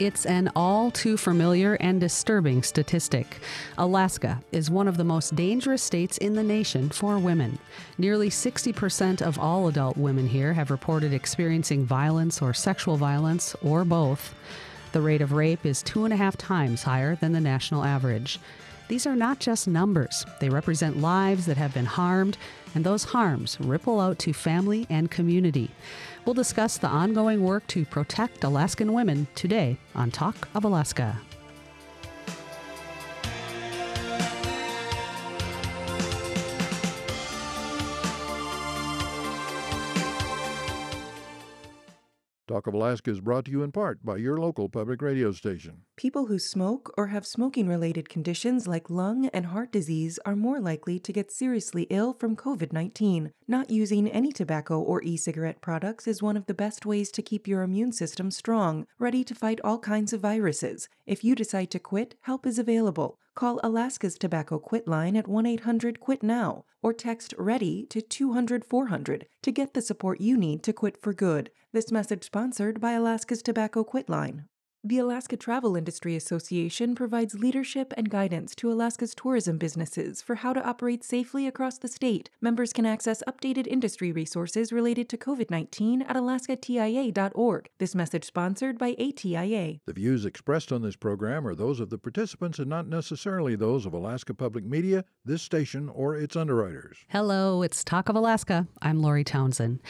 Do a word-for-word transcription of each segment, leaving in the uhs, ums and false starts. It's an all too familiar and disturbing statistic. Alaska is one of the most dangerous states in the nation for women. Nearly sixty percent of all adult women here have reported experiencing violence or sexual violence or both. The rate of rape is two and a half times higher than the national average. These are not just numbers. They represent lives that have been harmed, and those harms ripple out to family and community. We'll discuss the ongoing work to protect Alaskan women today on Talk of Alaska. Talk of Alaska is brought to you in part by your local public radio station. People who smoke or have smoking-related conditions like lung and heart disease are more likely to get seriously ill from covid nineteen. Not using any tobacco or e-cigarette products is one of the best ways to keep your immune system strong, ready to fight all kinds of viruses. If you decide to quit, help is available. Call Alaska's Tobacco Quit line at one eight hundred quit now or text READY to two hundred four hundred to get the support you need to quit for good. This message sponsored by Alaska's Tobacco Quit line. The Alaska Travel Industry Association provides leadership and guidance to Alaska's tourism businesses for how to operate safely across the state. Members can access updated industry resources related to covid nineteen at alaska T I A dot org. This message sponsored by A T I A. The views expressed on this program are those of the participants and not necessarily those of Alaska Public Media, this station, or its underwriters. Hello, it's Talk of Alaska. I'm Lori Townsend.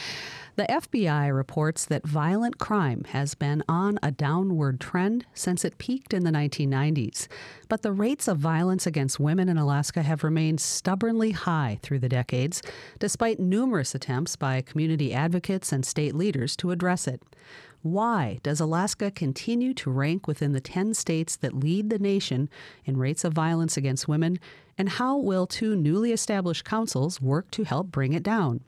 The F B I reports that violent crime has been on a downward trend since it peaked in the nineteen nineties. But the rates of violence against women in Alaska have remained stubbornly high through the decades, despite numerous attempts by community advocates and state leaders to address it. Why does Alaska continue to rank within the ten states that lead the nation in rates of violence against women? And how will two newly established councils work to help bring it down?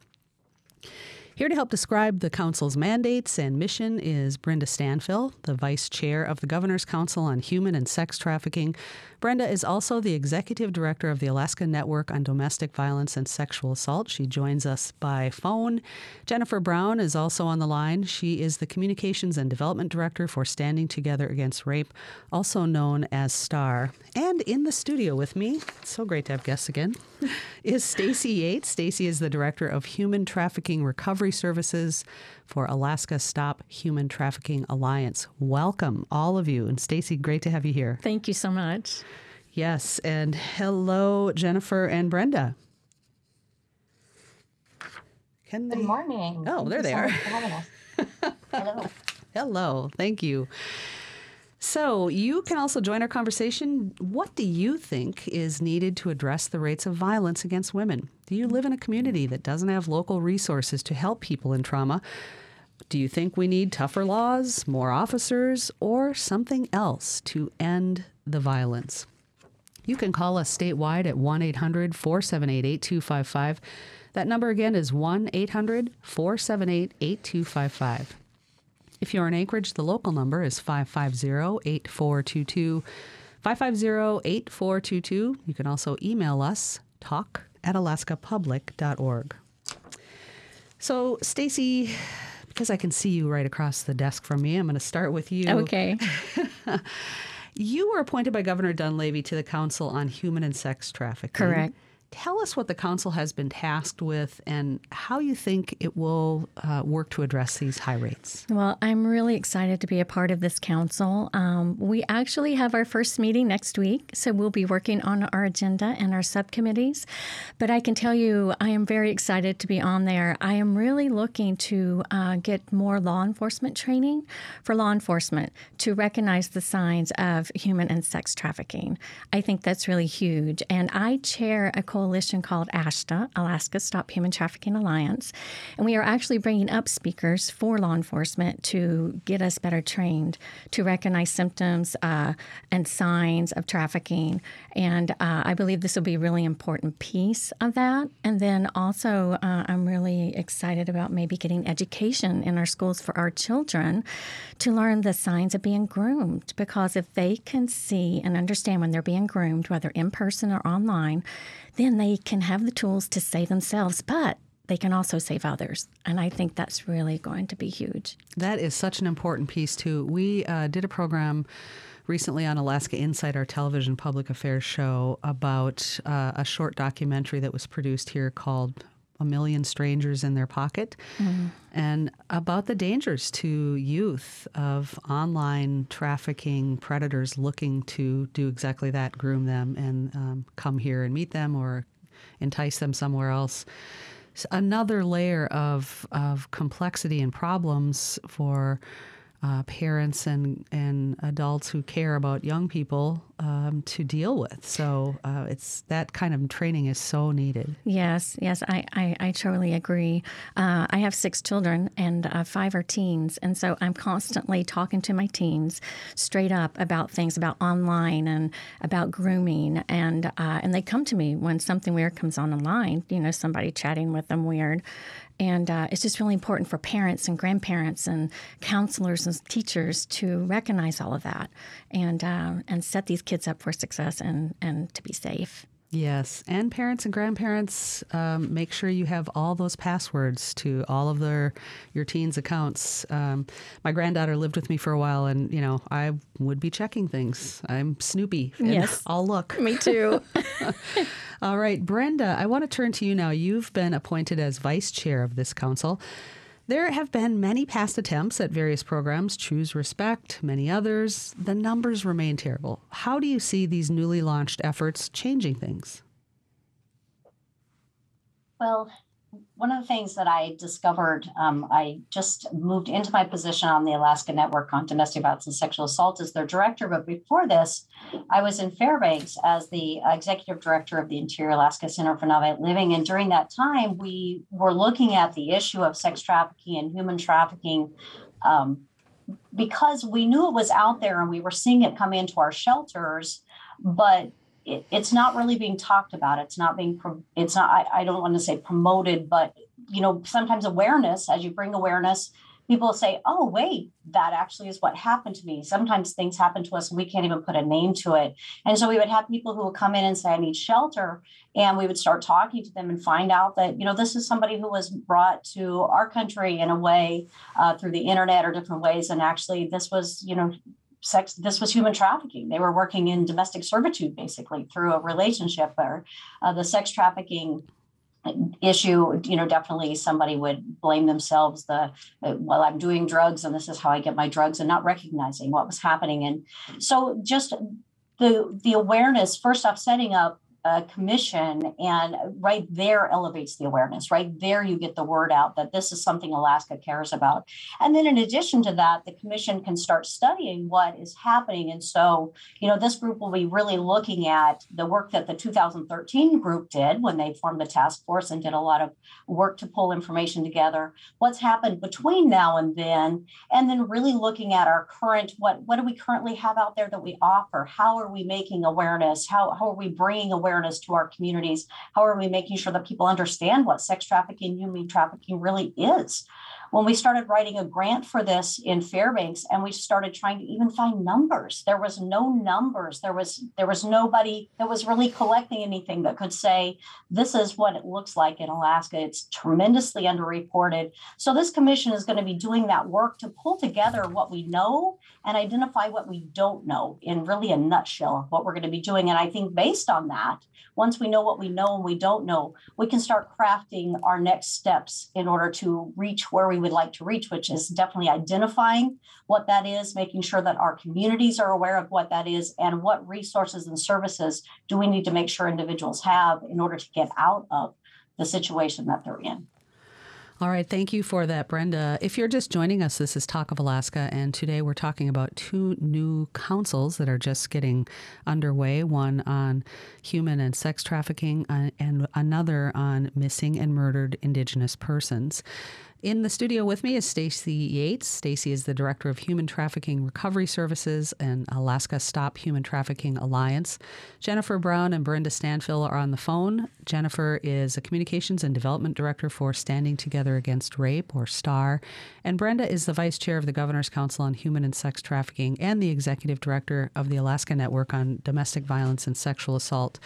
Here to help describe the Council's mandates and mission is Brenda Stanfill, the Vice Chair of the Governor's Council on Human and Sex Trafficking. Brenda is also the Executive Director of the Alaska Network on Domestic Violence and Sexual Assault. She joins us by phone. Jennifer Brown is also on the line. She is the Communications and Development Director for Standing Together Against Rape, also known as STAR. And in the studio with me, it's so great to have guests again, is Staci Yates. Staci is the Director of Human Trafficking Recovery Services for Alaska Stop Human Trafficking Alliance. Welcome, all of you. And Staci, great to have you here. Thank you so much. Yes, and hello, Jennifer and Brenda. Can Good they... morning. Oh, there they are. Hello. Hello. Thank you. So you can also join our conversation. What do you think is needed to address the rates of violence against women? Do you live in a community that doesn't have local resources to help people in trauma? Do you think we need tougher laws, more officers, or something else to end the violence? You can call us statewide at one eight hundred four seven eight eight two five five. That number again is one eight hundred four seven eight eight two five five. If you're in Anchorage, the local number is five five zero eight four two two. five five zero eight four two two. You can also email us, talk at alaska public dot org. So, Staci, because I can see you right across the desk from me, I'm going to start with you. Okay. You were appointed by Governor Dunleavy to the Council on Human and Sex Trafficking. Correct. Tell us what the council has been tasked with and how you think it will uh, work to address these high rates. Well, I'm really excited to be a part of this council. Um, we actually have our first meeting next week, so we'll be working on our agenda and our subcommittees. But I can tell you I am very excited to be on there. I am really looking to uh, get more law enforcement training for law enforcement to recognize the signs of human and sex trafficking. I think that's really huge. And I chair a coalition called ASHTA, Alaska Stop Human Trafficking Alliance, and we are actually bringing up speakers for law enforcement to get us better trained to recognize symptoms uh, and signs of trafficking, and uh, I believe this will be a really important piece of that. And then also uh, I'm really excited about maybe getting education in our schools for our children to learn the signs of being groomed, because if they can see and understand when they're being groomed, whether in person or online, then they can have the tools to save themselves. But they can also save others. And I think that's really going to be huge. That is such an important piece, too. We uh, did a program recently on Alaska Insight, our television public affairs show, about uh, a short documentary that was produced here called A Million Strangers in Their Pocket, mm-hmm. and about the dangers to youth of online trafficking predators looking to do exactly that, groom them and um, come here and meet them or entice them somewhere else. Another layer of of complexity and problems for uh, parents and, and adults who care about young people um, to deal with. So uh, it's that kind of training is so needed. Yes, yes, I, I, I totally agree. Uh, I have six children and uh, five are teens. And so I'm constantly talking to my teens straight up about things about online and about grooming. And, uh, and they come to me when something weird comes on online, you know, somebody chatting with them weird. And uh, it's just really important for parents and grandparents and counselors and teachers to recognize all of that and uh, and set these kids up for success and, and to be safe. Yes. And parents and grandparents, um, make sure you have all those passwords to all of their your teens' accounts. Um, my granddaughter lived with me for a while, and, you know, I would be checking things. I'm Snoopy. And yes. I'll look. Me too. All right. Brenda, I want to turn to you now. You've been appointed as vice chair of this council. There have been many past attempts at various programs, Choose Respect, many others. The numbers remain terrible. How do you see these newly launched efforts changing things? Well, one of the things that I discovered, um, I just moved into my position on the Alaska Network on Domestic Violence and Sexual Assault as their director. But before this, I was in Fairbanks as the executive director of the Interior Alaska Center for Nonviolent Living. And during that time, we were looking at the issue of sex trafficking and human trafficking um, because we knew it was out there and we were seeing it come into our shelters. But it's not really being talked about. It's not being, it's not, I, I don't want to say promoted, but, you know, sometimes awareness, as you bring awareness, people say, oh, wait, that actually is what happened to me. Sometimes things happen to us and we can't even put a name to it. And so we would have people who would come in and say, I need shelter. And we would start talking to them and find out that, you know, this is somebody who was brought to our country in a way uh, through the internet or different ways. And actually this was, you know, sex, this was human trafficking. They were working in domestic servitude, basically, through a relationship or uh, the sex trafficking issue. You know, definitely somebody would blame themselves. The, uh, well, I'm doing drugs and this is how I get my drugs, and not recognizing what was happening. And so just the, the awareness, first off, setting up a commission, and right there elevates the awareness. Right there you get the word out that this is something Alaska cares about. And then in addition to that, the commission can start studying what is happening. And so, you know, this group will be really looking at the work that the two thousand thirteen group did when they formed the task force and did a lot of work to pull information together, what's happened between now and then, and then really looking at our current, what, what do we currently have out there that we offer? How are we making awareness? How, how are we bringing awareness to our communities? How are we making sure that people understand what sex trafficking and human trafficking really is? When we started writing a grant for this in Fairbanks, and we started trying to even find numbers, there was no numbers. There was there was nobody that was really collecting anything that could say, this is what it looks like in Alaska. It's tremendously underreported. So this commission is going to be doing that work to pull together what we know and identify what we don't know in really a nutshell of what we're going to be doing. And I think based on that, once we know what we know and we don't know, we can start crafting our next steps in order to reach where we would like to reach, which is definitely identifying what that is, making sure that our communities are aware of what that is, and what resources and services do we need to make sure individuals have in order to get out of the situation that they're in. All right. Thank you for that, Brenda. If you're just joining us, this is Talk of Alaska, and today we're talking about two new councils that are just getting underway, one on human and sex trafficking uh, and another on missing and murdered Indigenous persons. In the studio with me is Staci Yates. Staci is the director of Human Trafficking Recovery Services and Alaska Stop Human Trafficking Alliance. Jennifer Brown and Brenda Stanfill are on the phone. Jennifer is a communications and development director for Standing Together Against Rape, or STAR. And Brenda is the vice chair of the Governor's Council on Human and Sex Trafficking and the executive director of the Alaska Network on Domestic Violence and Sexual Assault.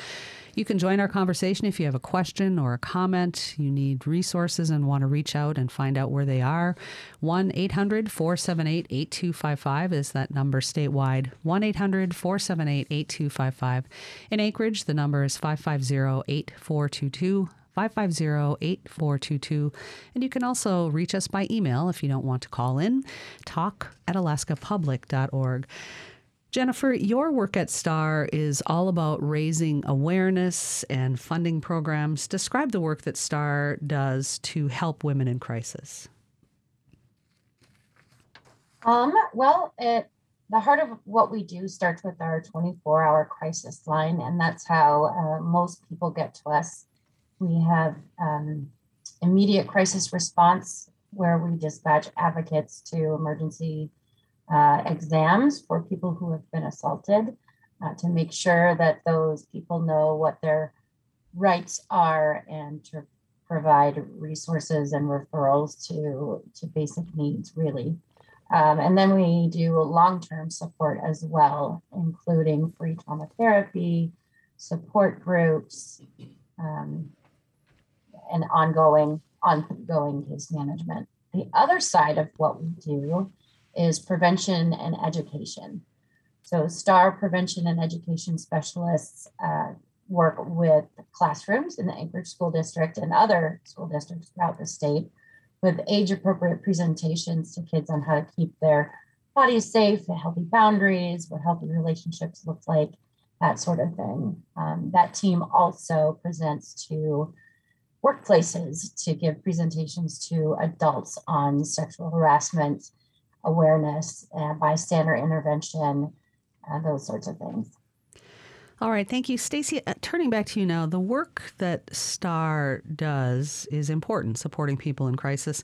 You can join our conversation if you have a question or a comment, you need resources and want to reach out and find out where they are. one eight hundred, four seven eight, eight two five five is that number statewide. one eight hundred, four seven eight, eight two five five. In Anchorage, the number is five five zero, eight four two two. five five zero, eight four two two. And you can also reach us by email if you don't want to call in, talk at alaska public dot org. Jennifer, your work at STAR is all about raising awareness and funding programs. Describe the work that STAR does to help women in crisis. Um, well, it, the heart of what we do starts with our twenty-four hour crisis line, and that's how uh, most people get to us. We have um, immediate crisis response, where we dispatch advocates to emergency uh, exams for people who have been assaulted uh, to make sure that those people know what their rights are and to provide resources and referrals to, to basic needs, really. Um, and then we do long-term support as well, including free trauma therapy, support groups, um, and ongoing, ongoing case management. The other side of what we do is prevention and education. So STAR prevention and education specialists uh, work with classrooms in the Anchorage School District and other school districts throughout the state with age-appropriate presentations to kids on how to keep their bodies safe, healthy boundaries, what healthy relationships look like, that sort of thing. Um, that team also presents to workplaces to give presentations to adults on sexual harassment, awareness, uh, bystander intervention, uh, those sorts of things. All right. Thank you, Staci. Uh, turning back to you now, the work that STAR does is important, supporting people in crisis.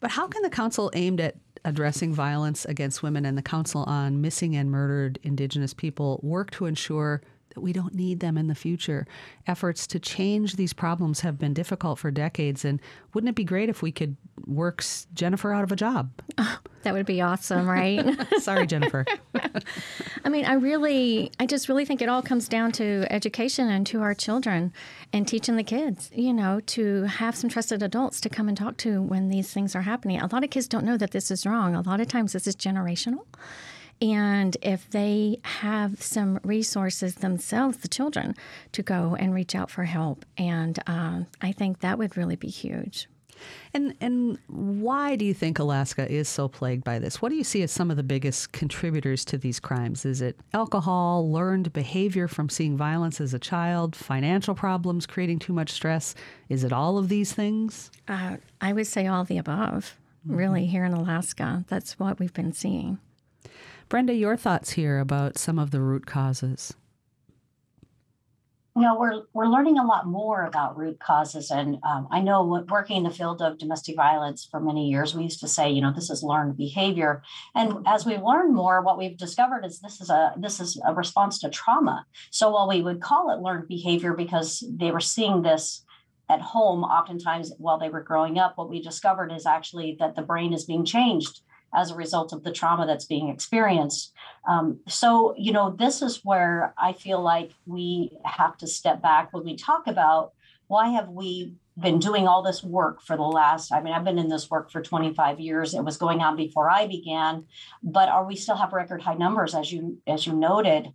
But how can the Council aimed at addressing violence against women and the Council on Missing and Murdered Indigenous People work to ensure that we don't need them in the future? Efforts to change these problems have been difficult for decades, and wouldn't it be great if we could work Jennifer out of a job? Oh, that would be awesome, right? Sorry, Jennifer. I mean, I really, I just really think it all comes down to education and to our children and teaching the kids, you know, to have some trusted adults to come and talk to when these things are happening. A lot of kids don't know that this is wrong. A lot of times this is generational. And if they have some resources themselves, the children, to go and reach out for help. And um, I think that would really be huge. And and why do you think Alaska is so plagued by this? What do you see as some of the biggest contributors to these crimes? Is it alcohol, learned behavior from seeing violence as a child, financial problems, creating too much stress? Is it all of these things? Uh, I would say all of the above, mm-hmm. really, here in Alaska. That's what we've been seeing. Brenda, your thoughts here about some of the root causes. You know, we're we're learning a lot more about root causes. And um, I know working in the field of domestic violence for many years, we used to say, you know, this is learned behavior. And as we learn more, what we've discovered is this is a this is a response to trauma. So while we would call it learned behavior because they were seeing this at home, oftentimes while they were growing up, what we discovered is actually that the brain is being changed as a result of the trauma that's being experienced. Um, so, you know, this is where I feel like we have to step back when we talk about why have we been doing all this work for the last, I mean, I've been in this work for twenty-five years. It was going on before I began, but are we still have record high numbers, as you as you noted.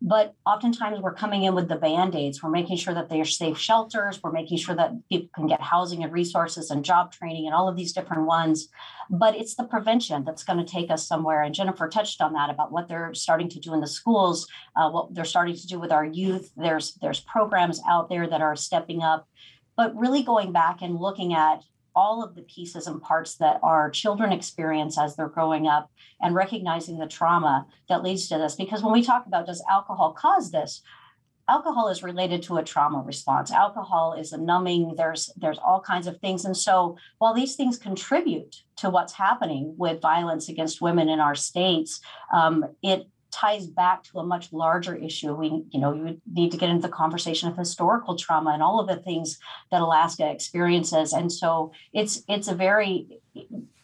But oftentimes we're coming in with the Band-Aids. We're making sure that they are safe shelters. We're making sure that people can get housing and resources and job training and all of these different ones. But it's the prevention that's going to take us somewhere. And Jennifer touched on that about what they're starting to do in the schools, uh, what they're starting to do with our youth. There's, there's programs out there that are stepping up. But really going back and looking at all of the pieces and parts that our children experience as they're growing up and recognizing the trauma that leads to this. Because when we talk about does alcohol cause this, alcohol is related to a trauma response. Alcohol is a numbing. There's there's all kinds of things. And so while these things contribute to what's happening with violence against women in our states, um, it ties back to a much larger issue. We, you know, you need to get into the conversation of historical trauma and all of the things that Alaska experiences. And so it's it's a very,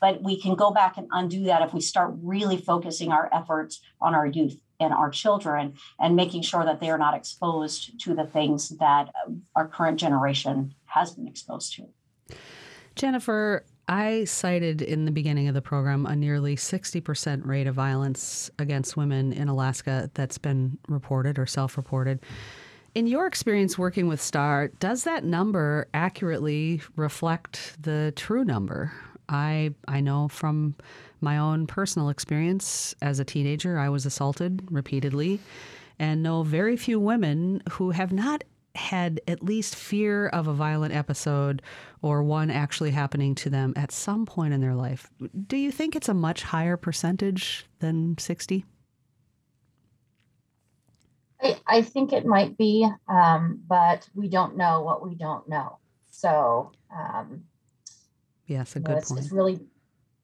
but we can go back and undo that if we start really focusing our efforts on our youth, in our children and making sure that they are not exposed to the things that our current generation has been exposed to. Jennifer, I cited in the beginning of the program a nearly sixty percent rate of violence against women in Alaska that's been reported or self-reported. In your experience working with STAR, does that number accurately reflect the true number? I I know from my own personal experience as a teenager, I was assaulted repeatedly and know very few women who have not had at least fear of a violent episode or one actually happening to them at some point in their life. Do you think it's a much higher percentage than sixty? I, I think it might be, um, but we don't know what we don't know. So, um, yes, a good you know, it's, point. It's really,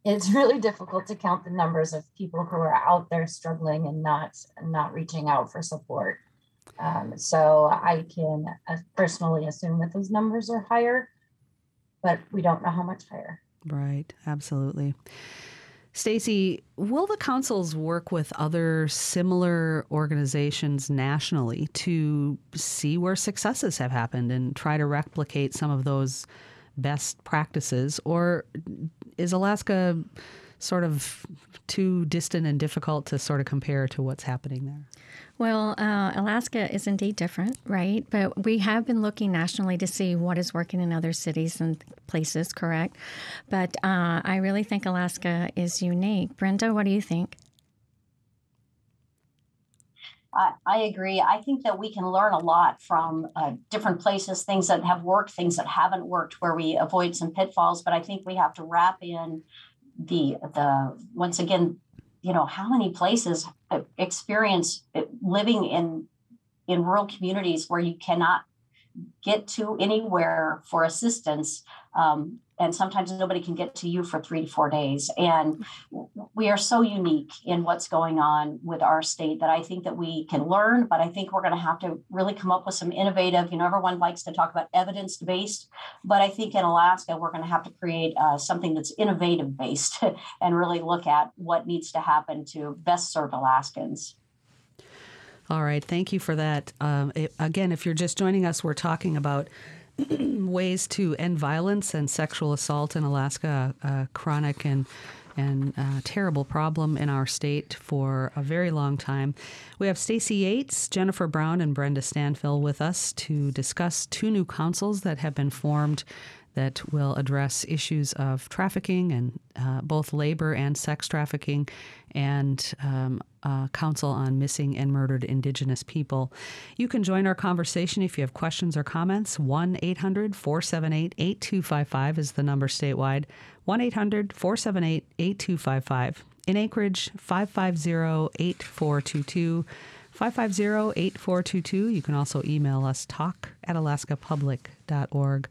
it's really difficult to count the numbers of people who are out there struggling and not not reaching out for support. Um, so I can personally assume that those numbers are higher, but we don't know how much higher. Right. Absolutely. Staci, will the councils work with other similar organizations nationally to see where successes have happened and try to replicate some of those best practices? Or is Alaska sort of too distant and difficult to sort of compare to what's happening there? Well, uh, Alaska is indeed different, right? But we have been looking nationally to see what is working in other cities and places, correct? But uh, I really think Alaska is unique. Brenda, what do you think? I, I agree. I think that we can learn a lot from uh, different places, things that have worked, things that haven't worked, where we avoid some pitfalls. But I think we have to wrap in the, the once again, you know, how many places experience living in in rural communities where you cannot get to anywhere for assistance, um, and sometimes nobody can get to you for three to four days. And we are so unique in what's going on with our state that I think that we can learn, but I think we're going to have to really come up with some innovative, you know, everyone likes to talk about evidence-based, but I think in Alaska, we're going to have to create uh, something that's innovative-based and really look at what needs to happen to best serve Alaskans. All right. Thank you for that. Um, it, again, if you're just joining us, we're talking about ways to end violence and sexual assault in Alaska, a chronic and and a terrible problem in our state for a very long time. We have Staci Yates, Jennifer Brown, and Brenda Stanfill with us to discuss two new councils that have been formed that will address issues of trafficking and uh, both labor and sex trafficking, and um, Uh, Council on Missing and Murdered Indigenous People. You can join our conversation if you have questions or comments. one eight hundred four seven eight eight two five five is the number statewide. one eight hundred four seven eight eight two five five. In Anchorage, five five zero eight four two two. five five zero eight four two two. You can also email us, talk at alaska public dot org.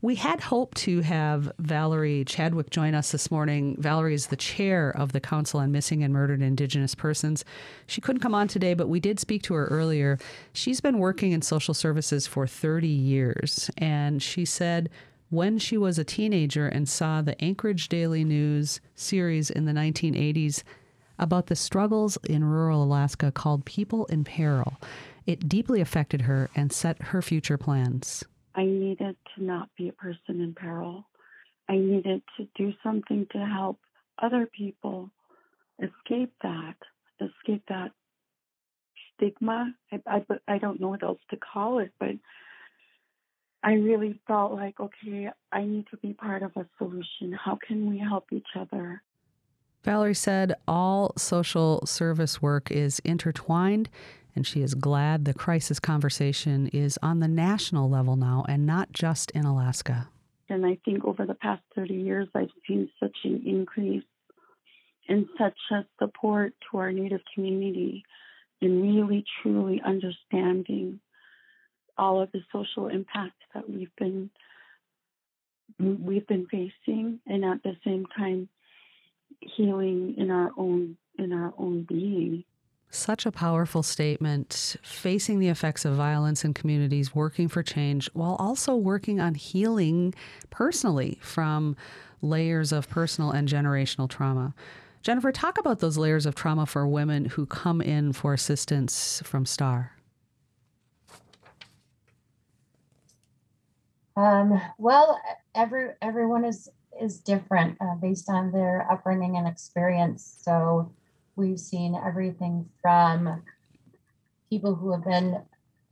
We had hoped to have Valerie Chadwick join us this morning. Valerie is the chair of the Council on Missing and Murdered Indigenous Persons. She couldn't come on today, but we did speak to her earlier. She's been working in social services for thirty years, and she said when she was a teenager and saw the Anchorage Daily News series in the nineteen eighties, about the struggles in rural Alaska called People in Peril. It deeply affected her and set her future plans. I needed to not be a person in peril. I needed to do something to help other people escape that, escape that stigma. I, I, I don't know what else to call it, but I really felt like, okay, I need to be part of a solution. How can we help each other? Valerie said all social service work is intertwined, and she is glad the crisis conversation is on the national level now and not just in Alaska. And I think over the past thirty years, I've seen such an increase in such a support to our Native community and really, truly understanding all of the social impact that we've been, we've been facing, and at the same time, healing in our own in our own being. Such a powerful statement, facing the effects of violence in communities, working for change, while also working on healing personally from layers of personal and generational trauma. Jennifer, talk about those layers of trauma for women who come in for assistance from STAR. Um, well, every everyone is is different uh, based on their upbringing and experience. So we've seen everything from people who have been,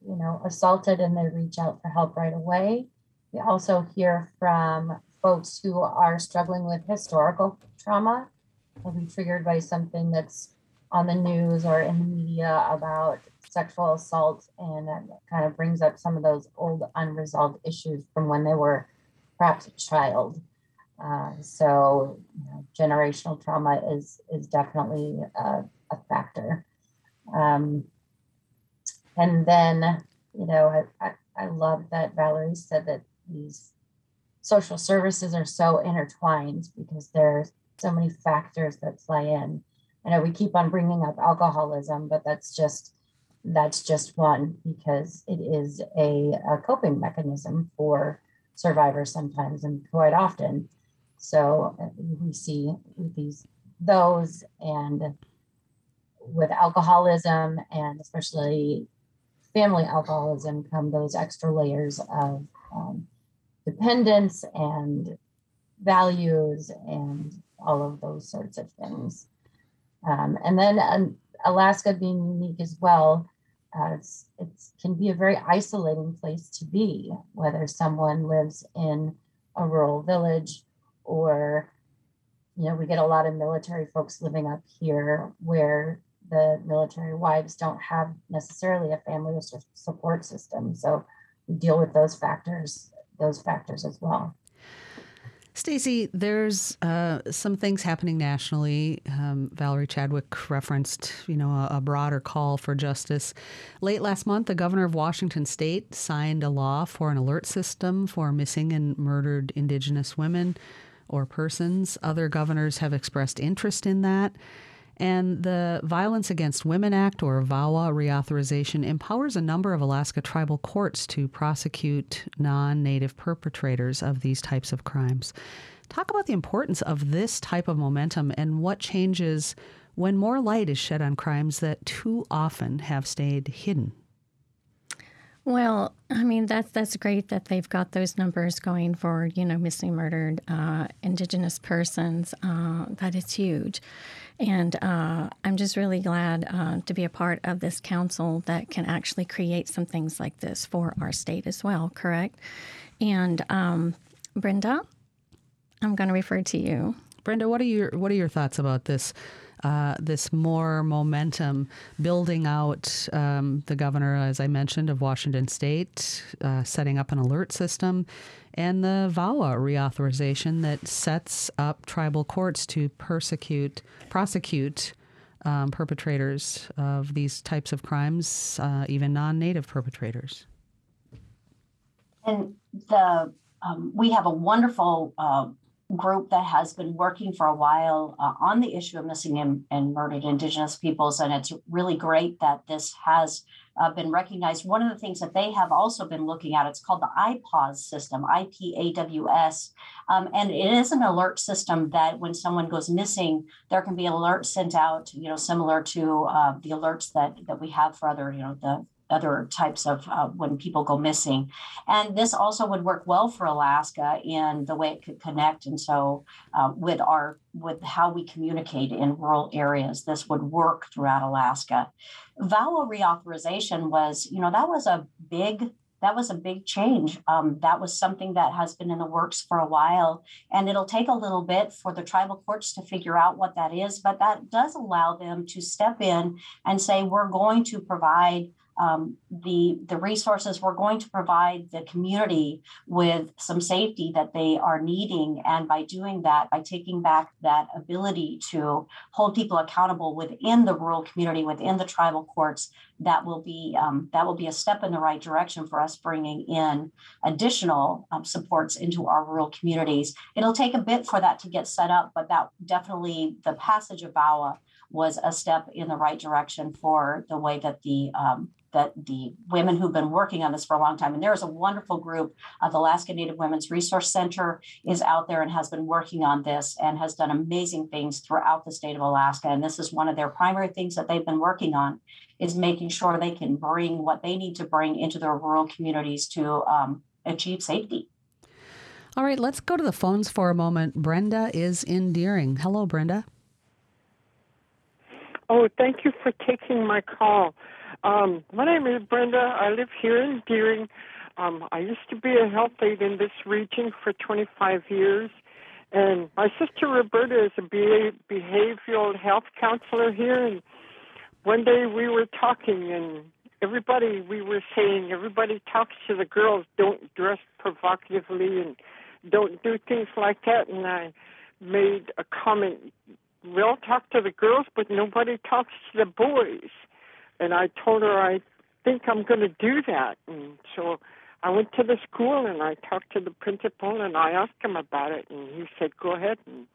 you know, assaulted and they reach out for help right away. We also hear from folks who are struggling with historical trauma, will be triggered by something that's on the news or in the media about sexual assault, and that kind of brings up some of those old unresolved issues from when they were perhaps a child. Uh, so you know, generational trauma is is definitely a, a factor. Um, and then, you know, I, I, I love that Valerie said that these social services are so intertwined because there's so many factors that play in. I know we keep on bringing up alcoholism, but that's just that's just one, because it is a, a coping mechanism for survivors sometimes and quite often. So we see these those and with alcoholism and especially family alcoholism come those extra layers of um, dependence and values and all of those sorts of things. Um, and then um, Alaska being unique as well, uh, it's, it's can be a very isolating place to be, whether someone lives in a rural village or, you know, we get a lot of military folks living up here where the military wives don't have necessarily a family support system. So we deal with those factors, those factors as well. Staci, there's uh, some things happening nationally. Um, Valerie Chadwick referenced, you know, a, a broader call for justice. Late last month, the governor of Washington state signed a law for an alert system for missing and murdered Indigenous women or persons. Other governors have expressed interest in that. And the Violence Against Women Act, or VAWA, reauthorization empowers a number of Alaska tribal courts to prosecute non-Native perpetrators of these types of crimes. Talk about the importance of this type of momentum and what changes when more light is shed on crimes that too often have stayed hidden. Well, I mean, that's that's great that they've got those numbers going for, you know, missing, murdered uh, Indigenous persons. Uh, that is huge. And uh, I'm just really glad uh, to be a part of this council that can actually create some things like this for our state as well, correct? And um, Brenda, I'm going to refer to you. Brenda, what are your what are your thoughts about this? Uh, this more momentum building out um, the governor, as I mentioned, of Washington state, uh, setting up an alert system, and the VAWA reauthorization that sets up tribal courts to persecute, prosecute um, perpetrators of these types of crimes, uh, even non-Native perpetrators. And the um, we have a wonderful uh group that has been working for a while uh, on the issue of missing and, and murdered Indigenous peoples. And it's really great that this has uh, been recognized. One of the things that they have also been looking at, it's called the I P A W S system, I P A W S. Um, and it is an alert system that when someone goes missing, there can be alerts sent out, you know, similar to uh, the alerts that, that we have for other, you know, the other types of uh, when people go missing. And this also would work well for Alaska in the way it could connect. And so uh, with our with how we communicate in rural areas, this would work throughout Alaska. VAWA reauthorization was, you know, that was a big That was a big change. Um, that was something that has been in the works for a while, and it'll take a little bit for the tribal courts to figure out what that is, but that does allow them to step in and say, we're going to provide um, the, the resources, we're going to provide the community with some safety that they are needing, and by doing that, by taking back that ability to hold people accountable within the rural community, within the tribal courts, that will be um, that will be a step in the right direction for us bringing in additional um, supports into our rural communities. It'll take a bit for that to get set up, but that definitely the passage of VAWA was a step in the right direction for the way that the um, that the women who've been working on this for a long time, and there is a wonderful group of the Alaska Native Women's Resource Center is out there and has been working on this and has done amazing things throughout the state of Alaska. And this is one of their primary things that they've been working on, is making sure they can bring what they need to bring into their rural communities to um, achieve safety. All right, let's go to the phones for a moment. Brenda is in Deering. Hello, Brenda. Oh, thank you for taking my call. Um, my name is Brenda. I live here in Deering. Um, I used to be a health aide in this region for twenty-five years. And my sister Roberta is a behavioral health counselor here. And one day we were talking, and everybody, we were saying, everybody talks to the girls, don't dress provocatively and don't do things like that. And I made a comment, we all talk to the girls, but nobody talks to the boys. And I told her, I think I'm going to do that. And so I went to the school and I talked to the principal and I asked him about it. And he said, go ahead. And,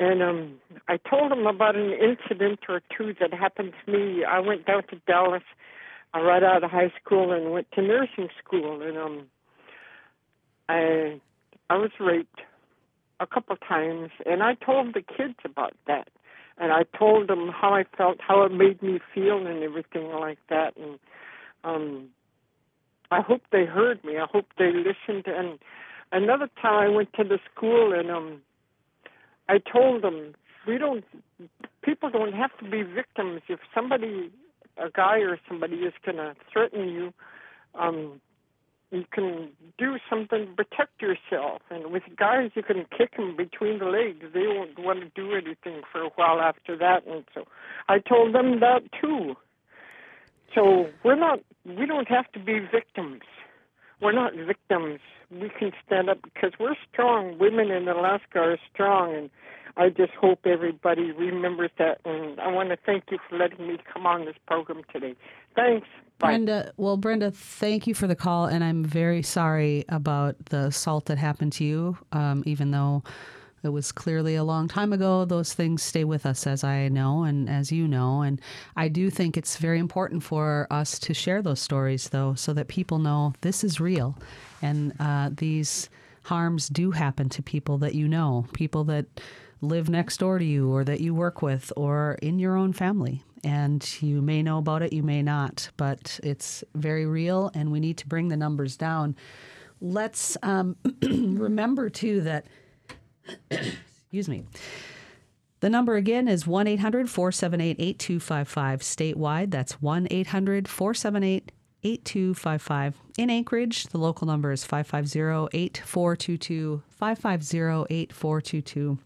and um, I told him about an incident or two that happened to me. I went down to Dallas right out of high school and went to nursing school. And um, I I was raped a couple times, and I told the kids about that, and I told them how I felt, how it made me feel, and everything like that. And um, I hope they heard me. I hope they listened. And another time, I went to the school, and um, I told them we don't, people don't have to be victims. If somebody, a guy or somebody, is going to threaten you, um, you can do something to protect yourself. And with guys, you can kick them between the legs. They won't want to do anything for a while after that. And so I told them that too. So we're not, we don't have to be victims. We're not victims. We can stand up because we're strong. Women in Alaska are strong. And I just hope everybody remembers that. And I want to thank you for letting me come on this program today. Thanks. Brenda, well, Brenda, thank you for the call, and I'm very sorry about the assault that happened to you. Um, even though it was clearly a long time ago, those things stay with us, as I know and as you know. And I do think it's very important for us to share those stories, though, so that people know this is real, and uh, these harms do happen to people that you know, people that live next door to you or that you work with or in your own family. And you may know about it, you may not, but it's very real, and we need to bring the numbers down. Let's um, remember, too, that, excuse me, the number again is one eight hundred four seven eight eight two five five statewide. That's one eight hundred four seven eight eight two five five. In Anchorage, the local number is five five zero eight four two two, five five zero eight four two two.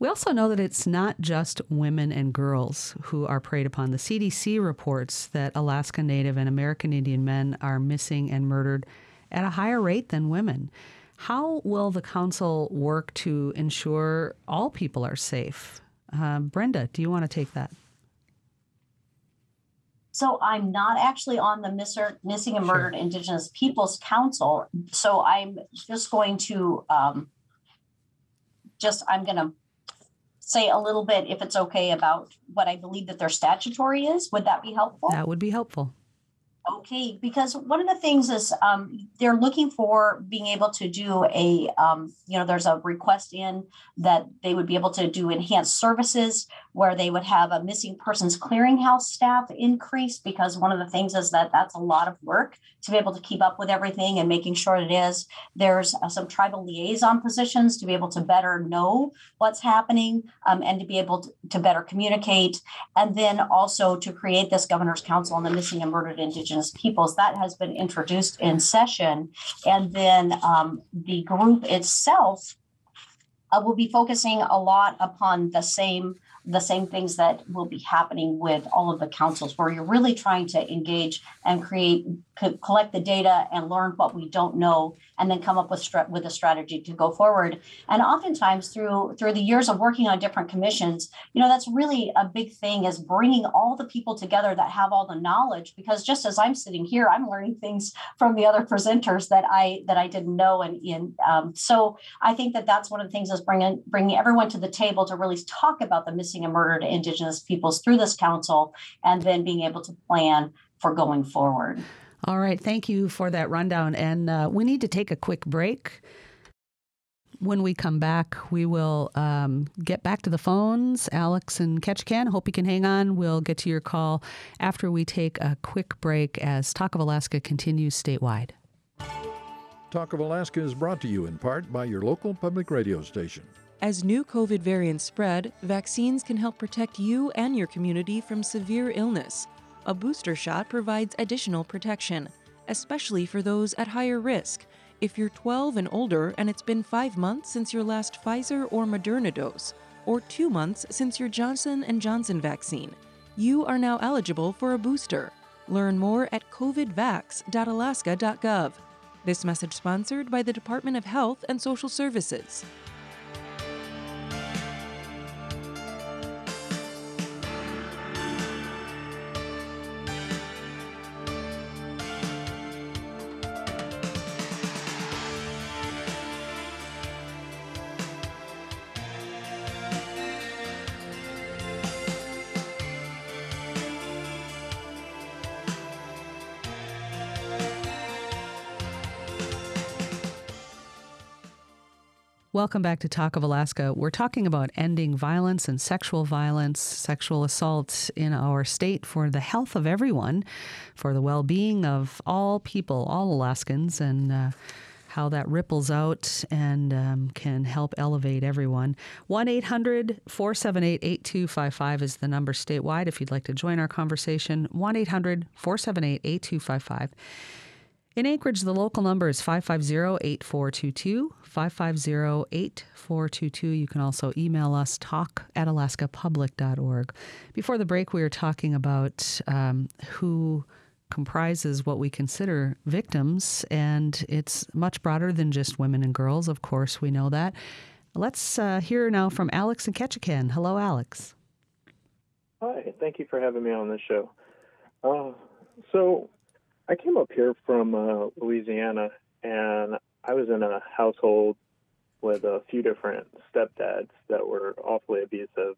We also know that it's not just women and girls who are preyed upon. The C D C reports that Alaska Native and American Indian men are missing and murdered at a higher rate than women. How will the council work to ensure all people are safe? Uh, Brenda, do you want to take that? So I'm not actually on the Misser, Missing and Murdered sure. Indigenous Peoples Council, so I'm just going to... Um, Just, I'm going to say a little bit, if it's okay, about what I believe that their statutory is. Would that be helpful? That would be helpful. Okay, because one of the things is um, they're looking for being able to do a, um, you know, there's a request in that they would be able to do enhanced services where they would have a missing persons clearinghouse staff increase, because one of the things is that that's a lot of work to be able to keep up with everything and making sure it is. There's uh, some tribal liaison positions to be able to better know what's happening um, and to be able to, to better communicate. And then also to create this Governor's Council on the Missing and Murdered Indigenous Peoples. That has been introduced in session. And then um, the group itself uh, will be focusing a lot upon the same the same things that will be happening with all of the councils, where you're really trying to engage and create, co- collect the data and learn what we don't know, and then come up with st- with a strategy to go forward. And oftentimes through through the years of working on different commissions, you know, that's really a big thing, is bringing all the people together that have all the knowledge, because just as I'm sitting here, I'm learning things from the other presenters that I that I didn't know. And, and um, so I think that that's one of the things, is bringing, bringing everyone to the table to really talk about the missing and murdered Indigenous peoples through this council, and then being able to plan for going forward. All right. Thank you for that rundown. And uh, we need to take a quick break. When we come back, we will um, get back to the phones. Alex and Ketchikan, hope you can hang on. We'll get to your call after we take a quick break as Talk of Alaska continues statewide. Talk of Alaska is brought to you in part by your local public radio station. As new COVID variants spread, vaccines can help protect you and your community from severe illness. A booster shot provides additional protection, especially for those at higher risk. If you're twelve and older and it's been five months since your last Pfizer or Moderna dose, or two months since your Johnson and Johnson vaccine, you are now eligible for a booster. Learn more at covid vax dot alaska dot gov. This message sponsored by the Department of Health and Social Services. Welcome back to Talk of Alaska. We're talking about ending violence and sexual violence, sexual assault in our state for the health of everyone, for the well-being of all people, all Alaskans, and uh, how that ripples out and um, can help elevate everyone. one eight hundred four seven eight eight two five five is the number statewide if you'd like to join our conversation. one eight hundred four seven eight eight two five five. In Anchorage, the local number is five five zero eight four two two, five five zero eight four two two. You can also email us, talk at alaska public dot org. Before the break, we were talking about um, who comprises what we consider victims, and it's much broader than just women and girls. Of course, we know that. Let's uh, hear now from Alex in Ketchikan. Hello, Alex. Hi. Thank you for having me on this show. Uh, so... I came up here from uh, Louisiana, and I was in a household with a few different stepdads that were awfully abusive,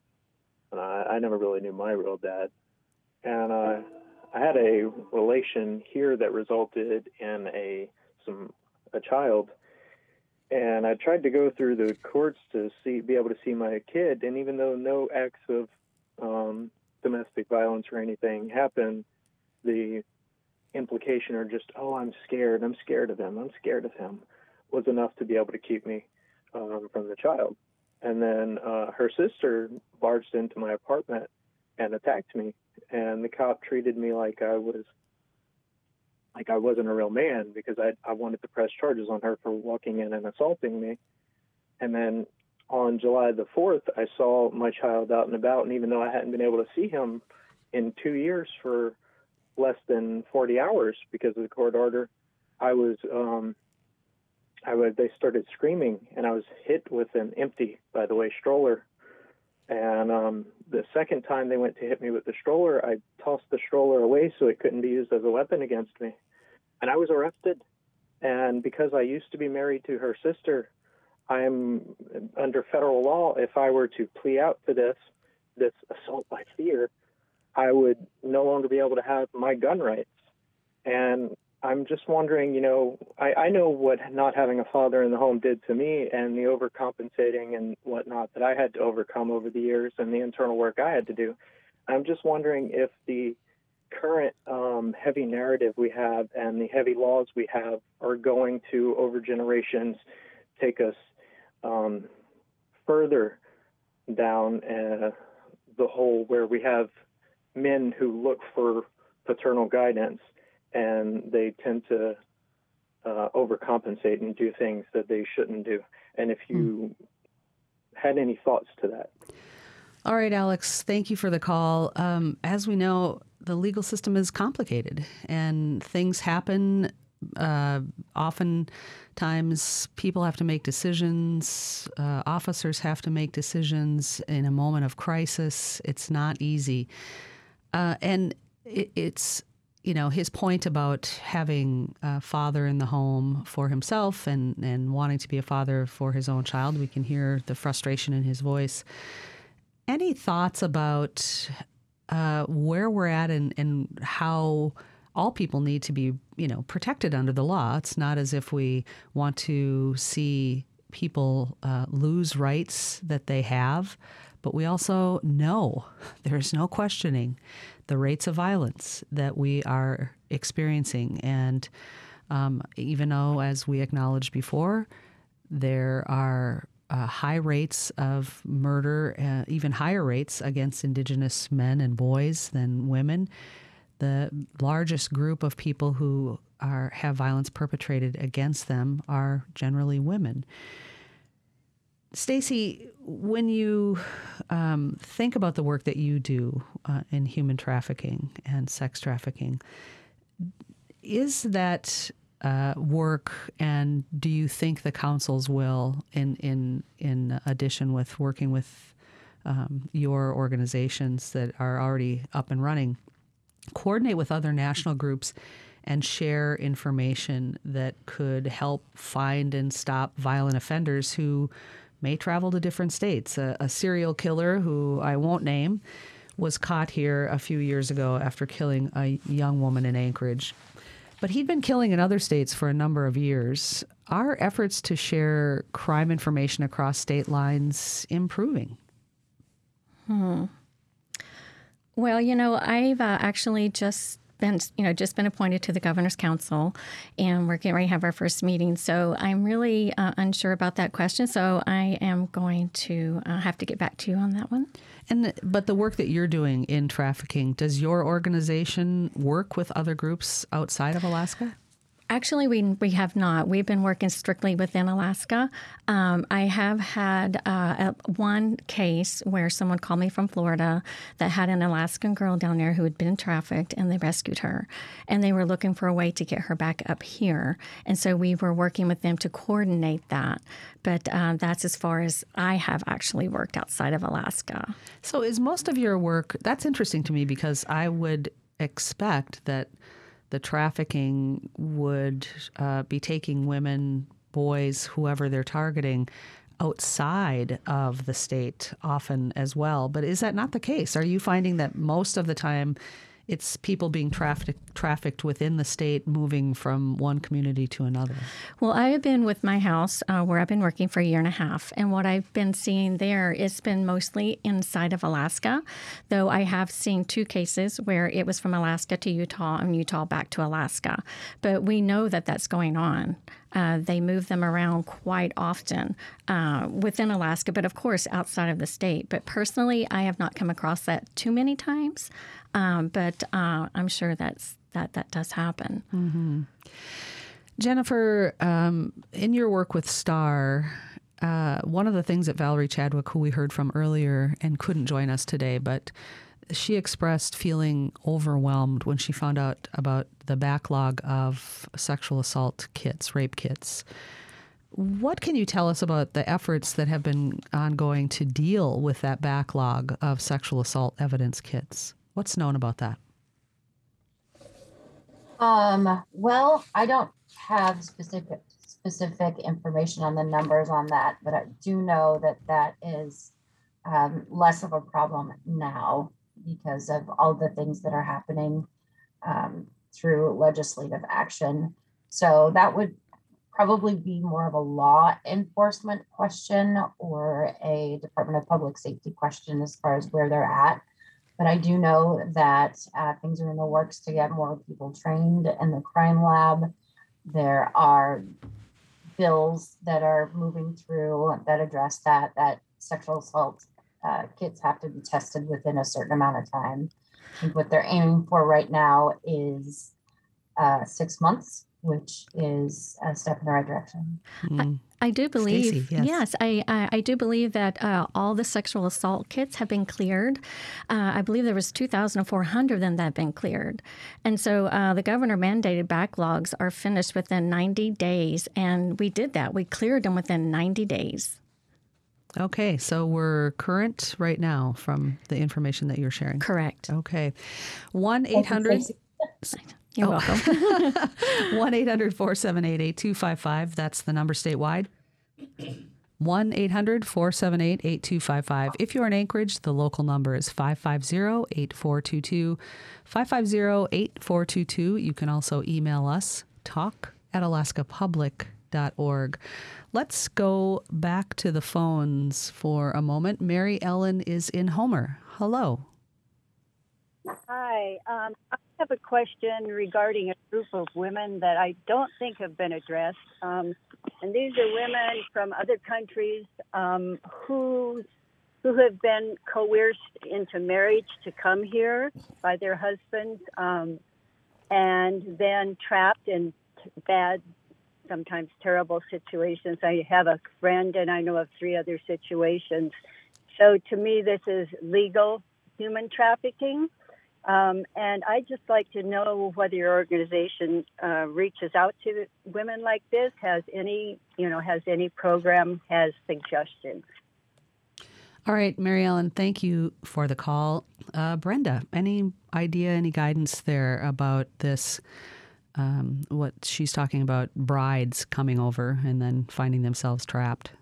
and I, I never really knew my real dad. And uh, I had a relation here that resulted in a some a child, and I tried to go through the courts to see be able to see my kid, and even though no acts of um, domestic violence or anything happened, the implication or just, oh, I'm scared, I'm scared of him, I'm scared of him, was enough to be able to keep me um, from the child. And then uh, her sister barged into my apartment and attacked me, and the cop treated me like I was, like I wasn't a real man because I, I wanted to press charges on her for walking in and assaulting me. And then on July the fourth, I saw my child out and about, and even though I hadn't been able to see him in two years for less than forty hours because of the court order, I was, um, I was, they started screaming, and I was hit with an empty, by the way, stroller. And um, the second time they went to hit me with the stroller, I tossed the stroller away so it couldn't be used as a weapon against me. And I was arrested. And because I used to be married to her sister, I am under federal law. If I were to plea out to this, this assault by fear, I would no longer be able to have my gun rights. And I'm just wondering, you know, I, I know what not having a father in the home did to me and the overcompensating and whatnot that I had to overcome over the years and the internal work I had to do. I'm just wondering if the current um, heavy narrative we have and the heavy laws we have are going to, over generations, take us um, further down uh, the hole where we have men who look for paternal guidance, and they tend to uh, overcompensate and do things that they shouldn't do. And if you mm. had any thoughts to that. All right, Alex, thank you for the call. Um, as we know, the legal system is complicated, and things happen. Uh, oftentimes people have to make decisions, uh, officers have to make decisions in a moment of crisis. It's not easy. Uh, and it, it's, you know, his point about having a father in the home for himself and, and wanting to be a father for his own child, we can hear the frustration in his voice. Any thoughts about uh, where we're at and, and how all people need to be, you know, protected under the law. It's not as if we want to see people uh, lose rights that they have, but we also know, there is no questioning, the rates of violence that we are experiencing. And um, even though, as we acknowledged before, there are uh, high rates of murder, uh, even higher rates against Indigenous men and boys than women, the largest group of people who are have violence perpetrated against them are generally women. Staci, when you um, think about the work that you do uh, in human trafficking and sex trafficking, is that uh, work, and do you think the councils will, in in in addition with working with um, your organizations that are already up and running, coordinate with other national groups and share information that could help find and stop violent offenders who may travel to different states? A, a serial killer, who I won't name, was caught here a few years ago after killing a young woman in Anchorage. But he'd been killing in other states for a number of years. Are efforts to share crime information across state lines improving? Hmm. Well, you know, I've uh, actually just been, you know, just been appointed to the Governor's Council, and we're getting ready to have our first meeting. So I'm really uh, unsure about that question. So I am going to uh, have to get back to you on that one. And the, but the work that you're doing in trafficking, does your organization work with other groups outside of Alaska? Actually, we we have not. We've been working strictly within Alaska. Um, I have had uh, a, one case where someone called me from Florida that had an Alaskan girl down there who had been trafficked, and they rescued her. And they were looking for a way to get her back up here. And so we were working with them to coordinate that. But uh, that's as far as I have actually worked outside of Alaska. So is most of your work, that's interesting to me, because I would expect that the trafficking would uh, be taking women, boys, whoever they're targeting, outside of the state often as well. But is that not the case? Are you finding that most of the time it's people being trafficked, trafficked within the state, moving from one community to another? Well, I have been with my house uh, where I've been working for a year and a half. And what I've been seeing there, it's been mostly inside of Alaska, though I have seen two cases where it was from Alaska to Utah and Utah back to Alaska. But we know that that's going on. Uh, they move them around quite often uh, within Alaska, but of course outside of the state. But personally, I have not come across that too many times, um, but uh, I'm sure that's, that that does happen. Mm-hmm. Jennifer, um, in your work with STAR, uh, one of the things that Valerie Chadwick, who we heard from earlier and couldn't join us today, but she expressed feeling overwhelmed when she found out about the backlog of sexual assault kits, rape kits. What can you tell us about the efforts that have been ongoing to deal with that backlog of sexual assault evidence kits? What's known about that? Um, well, I don't have specific specific information on the numbers on that, but I do know that that is um, less of a problem now, because of all the things that are happening um, through legislative action. So that would probably be more of a law enforcement question or a Department of Public Safety question as far as where they're at. But I do know that uh, things are in the works to get more people trained in the crime lab. There are bills that are moving through that address that, that sexual assault Uh, kids have to be tested within a certain amount of time. And what they're aiming for right now is uh, six months, which is a step in the right direction. Mm. I, I do believe, Staci, yes, yes I, I, I do believe that uh, all the sexual assault kits have been cleared. Uh, I believe there was two thousand four hundred of them that have been cleared. And so uh, the governor mandated backlogs are finished within ninety days. And we did that. We cleared them within ninety days. Okay, so we're current right now from the information that you're sharing. Correct. Okay. one eight hundred You're welcome. one eight hundred four seven eight eight two five five. That's the number statewide. one eight hundred four seven eight eight two five five. If you're in Anchorage, the local number is five five zero eight four two two, five five zero eight four two two. You can also email us, talk at alaska public dot org. Let's go back to the phones for a moment. Mary Ellen is in Homer. Hello. Hi. Um, I have a question regarding a group of women that I don't think have been addressed. Um, and these are women from other countries um, who who have been coerced into marriage to come here by their husbands um, and then trapped in t- bad, sometimes terrible situations. I have a friend and I know of three other situations. So to me, this is legal human trafficking. Um, and I'd just like to know whether your organization uh, reaches out to women like this, has any, you know, has any program, has suggestions. All right, Mary Ellen, thank you for the call. Uh, Brenda, any idea, any guidance there about this, um, what she's talking about, brides coming over and then finding themselves trapped?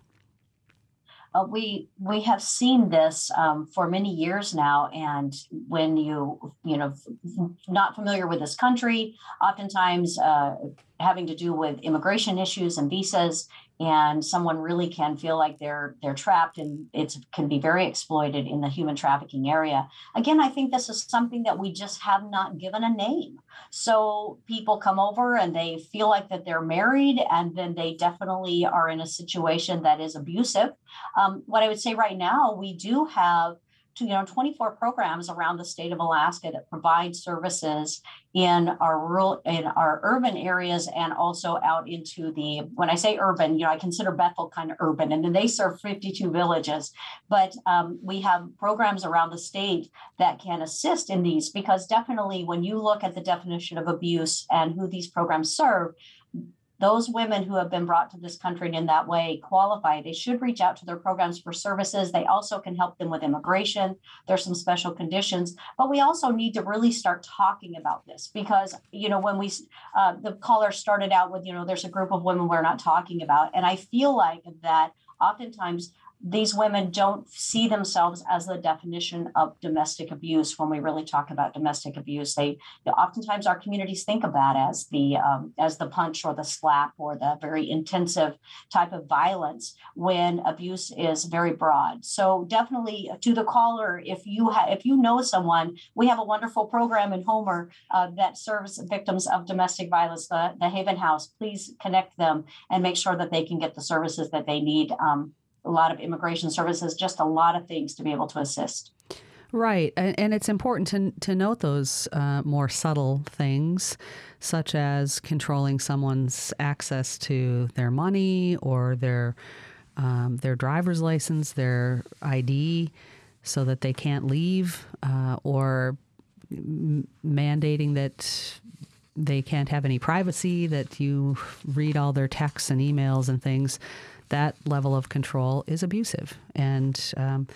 Uh, we we have seen this um, for many years now, and when you you know f- not familiar with this country, oftentimes uh, having to do with immigration issues and visas, and someone really can feel like they're they're trapped, and it can be very exploited in the human trafficking area. Again, I think this is something that we just have not given a name. So people come over and they feel like that they're married, and then they definitely are in a situation that is abusive. Um, what I would say right now, we do have to, you know, twenty-four programs around the state of Alaska that provide services in our rural, in our urban areas, and also out into the, when I say urban, you know, I consider Bethel kind of urban, and then they serve fifty-two villages. But um, we have programs around the state that can assist in these, because definitely when you look at the definition of abuse and who these programs serve, those women who have been brought to this country and in that way qualify. They should reach out to their programs for services. They also can help them with immigration. There's some special conditions, but we also need to really start talking about this, because, you know, when we, uh, the caller started out with, you know, there's a group of women we're not talking about. And I feel like that oftentimes these women don't see themselves as the definition of domestic abuse. When we really talk about domestic abuse, they oftentimes our communities think about as the um, as the punch or the slap or the very intensive type of violence, when abuse is very broad. So definitely to the caller, if you ha- if you know someone, we have a wonderful program in Homer uh, that serves victims of domestic violence, the, the Haven House. Please connect them and make sure that they can get the services that they need. Um, a lot of immigration services, just a lot of things to be able to assist. Right. And, and it's important to to note those uh, more subtle things, such as controlling someone's access to their money or their um, their driver's license, their I D, so that they can't leave, uh, or m- mandating that they can't have any privacy, that you read all their texts and emails and things. That level of control is abusive, and um,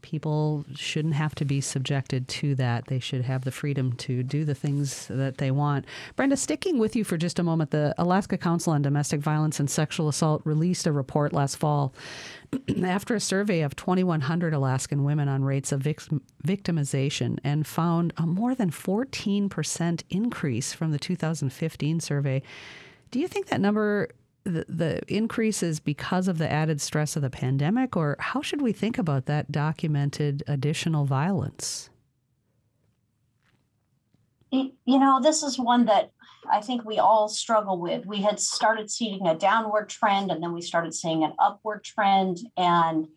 people shouldn't have to be subjected to that. They should have the freedom to do the things that they want. Brenda, sticking with you for just a moment, the Alaska Council on Domestic Violence and Sexual Assault released a report last fall after a survey of twenty-one hundred Alaskan women on rates of victim- victimization, and found a more than fourteen percent increase from the two thousand fifteen survey. Do you think that number... The, the increase is because of the added stress of the pandemic, or how should we think about that documented additional violence? You know, this is one that I think we all struggle with. We had started seeing a downward trend, and then we started seeing an upward trend, and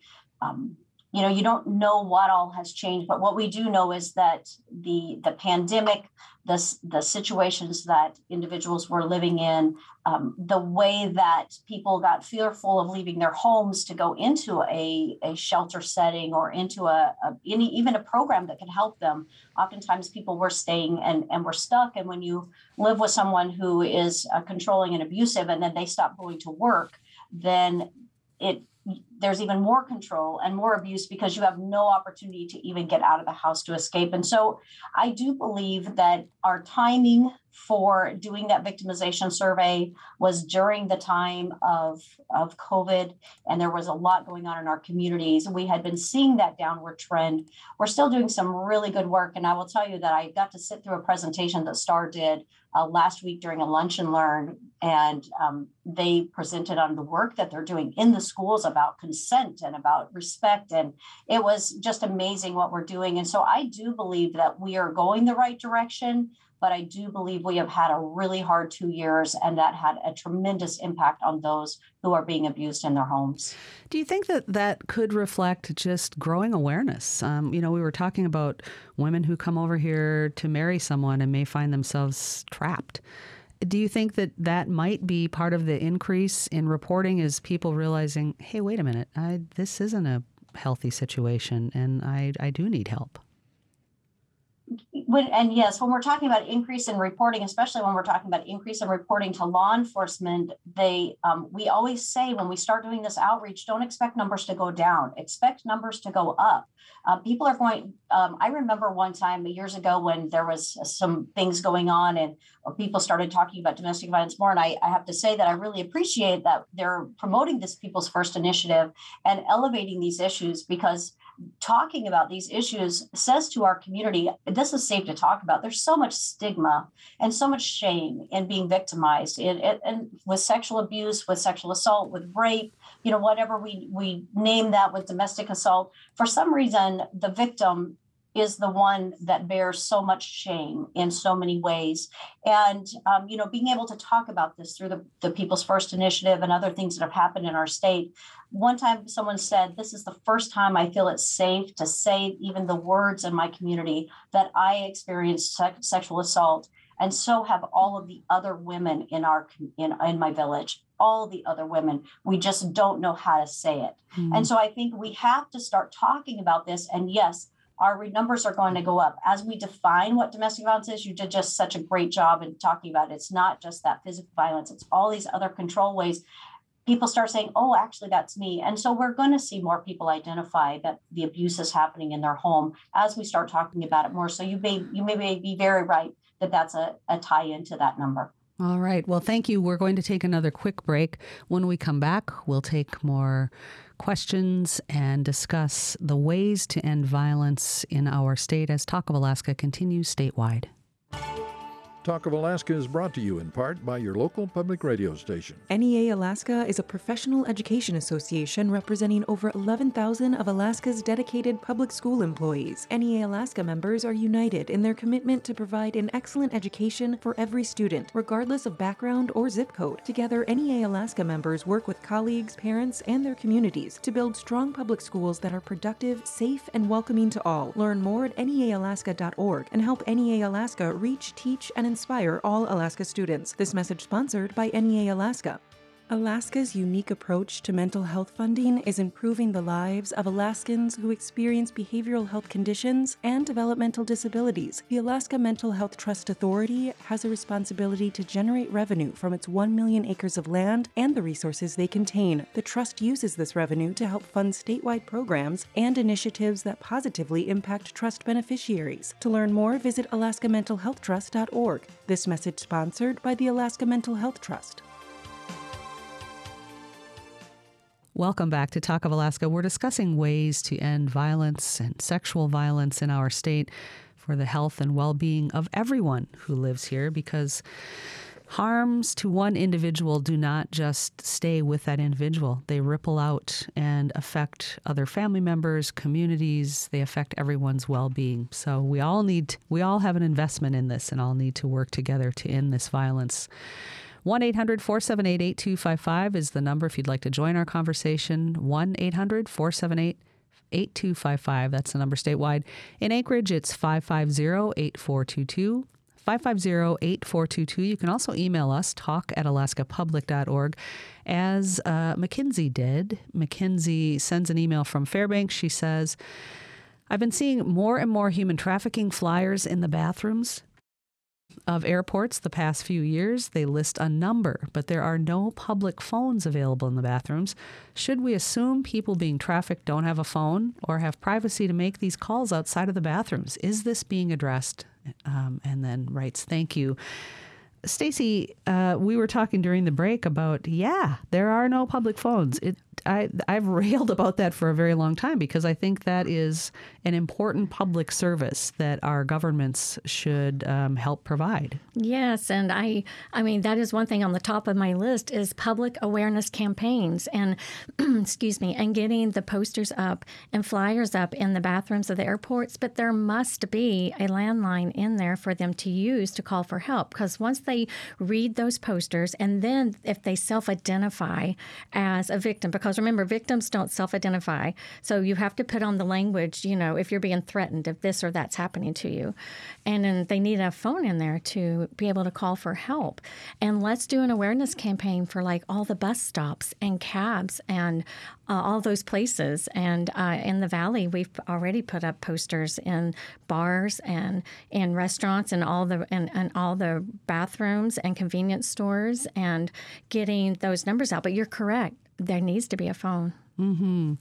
um, you know, you don't know what all has changed, but what we do know is that the the pandemic, the, the situations that individuals were living in, um, the way that people got fearful of leaving their homes to go into a, a shelter setting or into a, a any even a program that could help them. Oftentimes people were staying and, and were stuck. And when you live with someone who is uh, controlling and abusive, and then they stop going to work, then it there's even more control and more abuse because you have no opportunity to even get out of the house to escape. And so I do believe that our timing for doing that victimization survey was during the time of, of COVID, and there was a lot going on in our communities. We had been seeing that downward trend. We're still doing some really good work. And I will tell you that I got to sit through a presentation that STAR did uh, last week during a lunch and learn, and um, they presented on the work that they're doing in the schools about consent and about respect. And it was just amazing what we're doing. And so I do believe that we are going the right direction, but I do believe we have had a really hard two years, and that had a tremendous impact on those who are being abused in their homes. Do you think that that could reflect just growing awareness? Um, you know, we were talking about women who come over here to marry someone and may find themselves trapped. Do you think that that might be part of the increase in reporting, is people realizing, hey, wait a minute, I, this isn't a healthy situation, and I, I do need help? When, and yes, when we're talking about increase in reporting, especially when we're talking about increase in reporting to law enforcement, they um, we always say when we start doing this outreach, don't expect numbers to go down. Expect numbers to go up. Uh, people are going, um, I remember one time years ago when there was some things going on and people started talking about domestic violence more. And I, I have to say that I really appreciate that they're promoting this People's First Initiative and elevating these issues, because talking about these issues says to our community, this is safe to talk about. There's so much stigma and so much shame in being victimized, it, it, and with sexual abuse, with sexual assault, with rape, you know, whatever we, we name that, with domestic assault. For some reason, the victim is the one that bears so much shame in so many ways. And, um, you know, being able to talk about this through the, the People's First Initiative and other things that have happened in our state. One time someone said, this is the first time I feel it's safe to say even the words in my community that I experienced se- sexual assault. And so have all of the other women in our in, in my village, all the other women. We just don't know how to say it. Mm-hmm. And so I think we have to start talking about this. And yes, our numbers are going to go up as we define what domestic violence is. You did just such a great job in talking about it. It's not just that physical violence. It's all these other control ways. People start saying, oh, actually, that's me. And so we're going to see more people identify that the abuse is happening in their home as we start talking about it more. So you may, you may be very right that that's a, a tie into that number. All right. Well, thank you. We're going to take another quick break. When we come back, we'll take more questions and discuss the ways to end violence in our state as Talk of Alaska continues statewide. Talk of Alaska is brought to you in part by your local public radio station. N E A Alaska is a professional education association representing over eleven thousand of Alaska's dedicated public school employees. N E A Alaska members are united in their commitment to provide an excellent education for every student, regardless of background or zip code. Together, N E A Alaska members work with colleagues, parents, and their communities to build strong public schools that are productive, safe, and welcoming to all. Learn more at N E A Alaska dot org and help N E A Alaska reach, teach, and inspire all Alaska students. This message sponsored by N E A Alaska. Alaska's unique approach to mental health funding is improving the lives of Alaskans who experience behavioral health conditions and developmental disabilities. The Alaska Mental Health Trust Authority has a responsibility to generate revenue from its one million acres of land and the resources they contain. The trust uses this revenue to help fund statewide programs and initiatives that positively impact trust beneficiaries. To learn more, visit Alaska Mental Health Trust dot org. This message sponsored by the Alaska Mental Health Trust. Welcome back to Talk of Alaska. We're discussing ways to end violence and sexual violence in our state for the health and well-being of everyone who lives here, because harms to one individual do not just stay with that individual. They ripple out and affect other family members, communities. They affect everyone's well-being. So we all need, we all have an investment in this and all need to work together to end this violence. one eight hundred four seven eight eight two five five is the number if you'd like to join our conversation. one eight hundred four seven eight eight two five five. That's the number statewide. In Anchorage, it's five five zero eight four two two. five five zero eight four two two. You can also email us, talk at alaska public dot org. As uh, McKinsey did, McKinsey sends an email from Fairbanks. She says, I've been seeing more and more human trafficking flyers in the bathrooms. of airports the past few years. They list a number, but there are no public phones available in the bathrooms. Should we assume people being trafficked don't have a phone or have privacy to make these calls outside of the bathrooms? Is this being addressed? Um, and then writes, thank you. Staci, uh, we were talking during the break about, yeah, there are no public phones. It, I, I've railed about that for a very long time because I think that is an important public service that our governments should um, help provide. Yes, and I I mean, that is one thing on the top of my list is public awareness campaigns and, excuse me, and getting the posters up and flyers up in the bathrooms of the airports. But there must be a landline in there for them to use to call for help, because once they read those posters and then if they self-identify as a victim, because remember, victims don't self-identify. So you have to put on the language, you know, if you're being threatened, if this or that's happening to you. And then they need a phone in there to be able to call for help. And let's do an awareness campaign for like all the bus stops and cabs and uh, all those places. And uh, in the Valley, we've already put up posters in bars and in restaurants and all the and, and all the bathrooms and convenience stores and getting those numbers out. But you're correct. There needs to be a phone. Mm-hmm.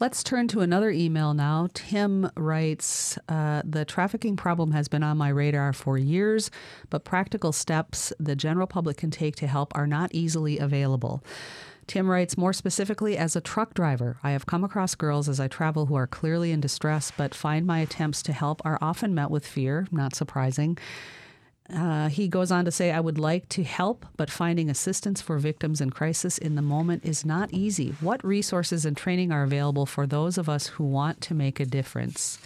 Let's turn to another email now. Tim writes, uh, the trafficking problem has been on my radar for years, but practical steps the general public can take to help are not easily available. Tim writes, more specifically, as a truck driver, I have come across girls as I travel who are clearly in distress, but find my attempts to help are often met with fear, not surprising. Uh, he goes on to say, I would like to help, but finding assistance for victims in crisis in the moment is not easy. What resources and training are available for those of us who want to make a difference?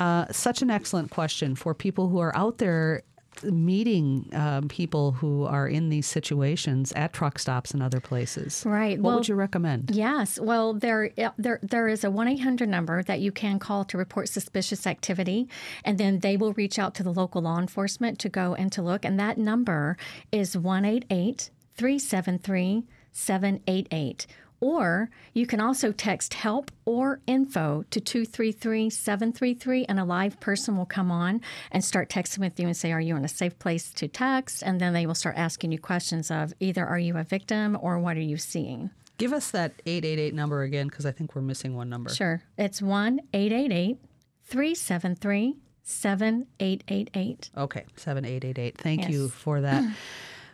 Uh, such an excellent question for people who are out there meeting um, people who are in these situations at truck stops and other places. Right. What well, would you recommend? Yes. Well, there there there is a one eight hundred number that you can call to report suspicious activity, and then they will reach out to the local law enforcement to go and to look. And that number is one eight eight, three seven three, seven eight eight. Or you can also text HELP or INFO to two three three, seven three three, and a live person will come on and start texting with you and say, are you in a safe place to text? And then they will start asking you questions of either, are you a victim or what are you seeing? Give us that eight eight eight number again, because I think we're missing one number. Sure. It's one eight eight eight, three seven three, seven eight eight eight. Okay, seven eight eight eight. Thank yes. you for that.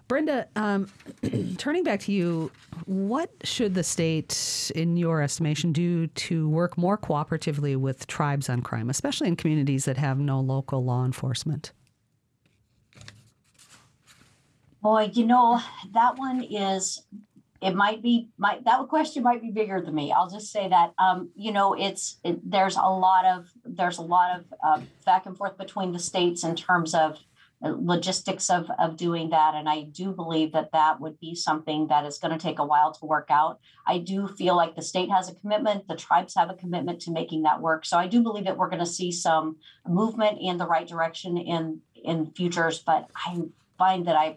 Brenda, um, turning back to you, what should the state, in your estimation, do to work more cooperatively with tribes on crime, especially in communities that have no local law enforcement? Boy, you know, that one is, it might be, might, that question might be bigger than me. I'll just say that, um, you know, it's, it, there's a lot of, there's a lot of uh, back and forth between the states in terms of logistics of, of doing that. And I do believe that that would be something that is going to take a while to work out. I do feel like the state has a commitment, the tribes have a commitment to making that work. So I do believe that we're going to see some movement in the right direction in, in futures, but I find that I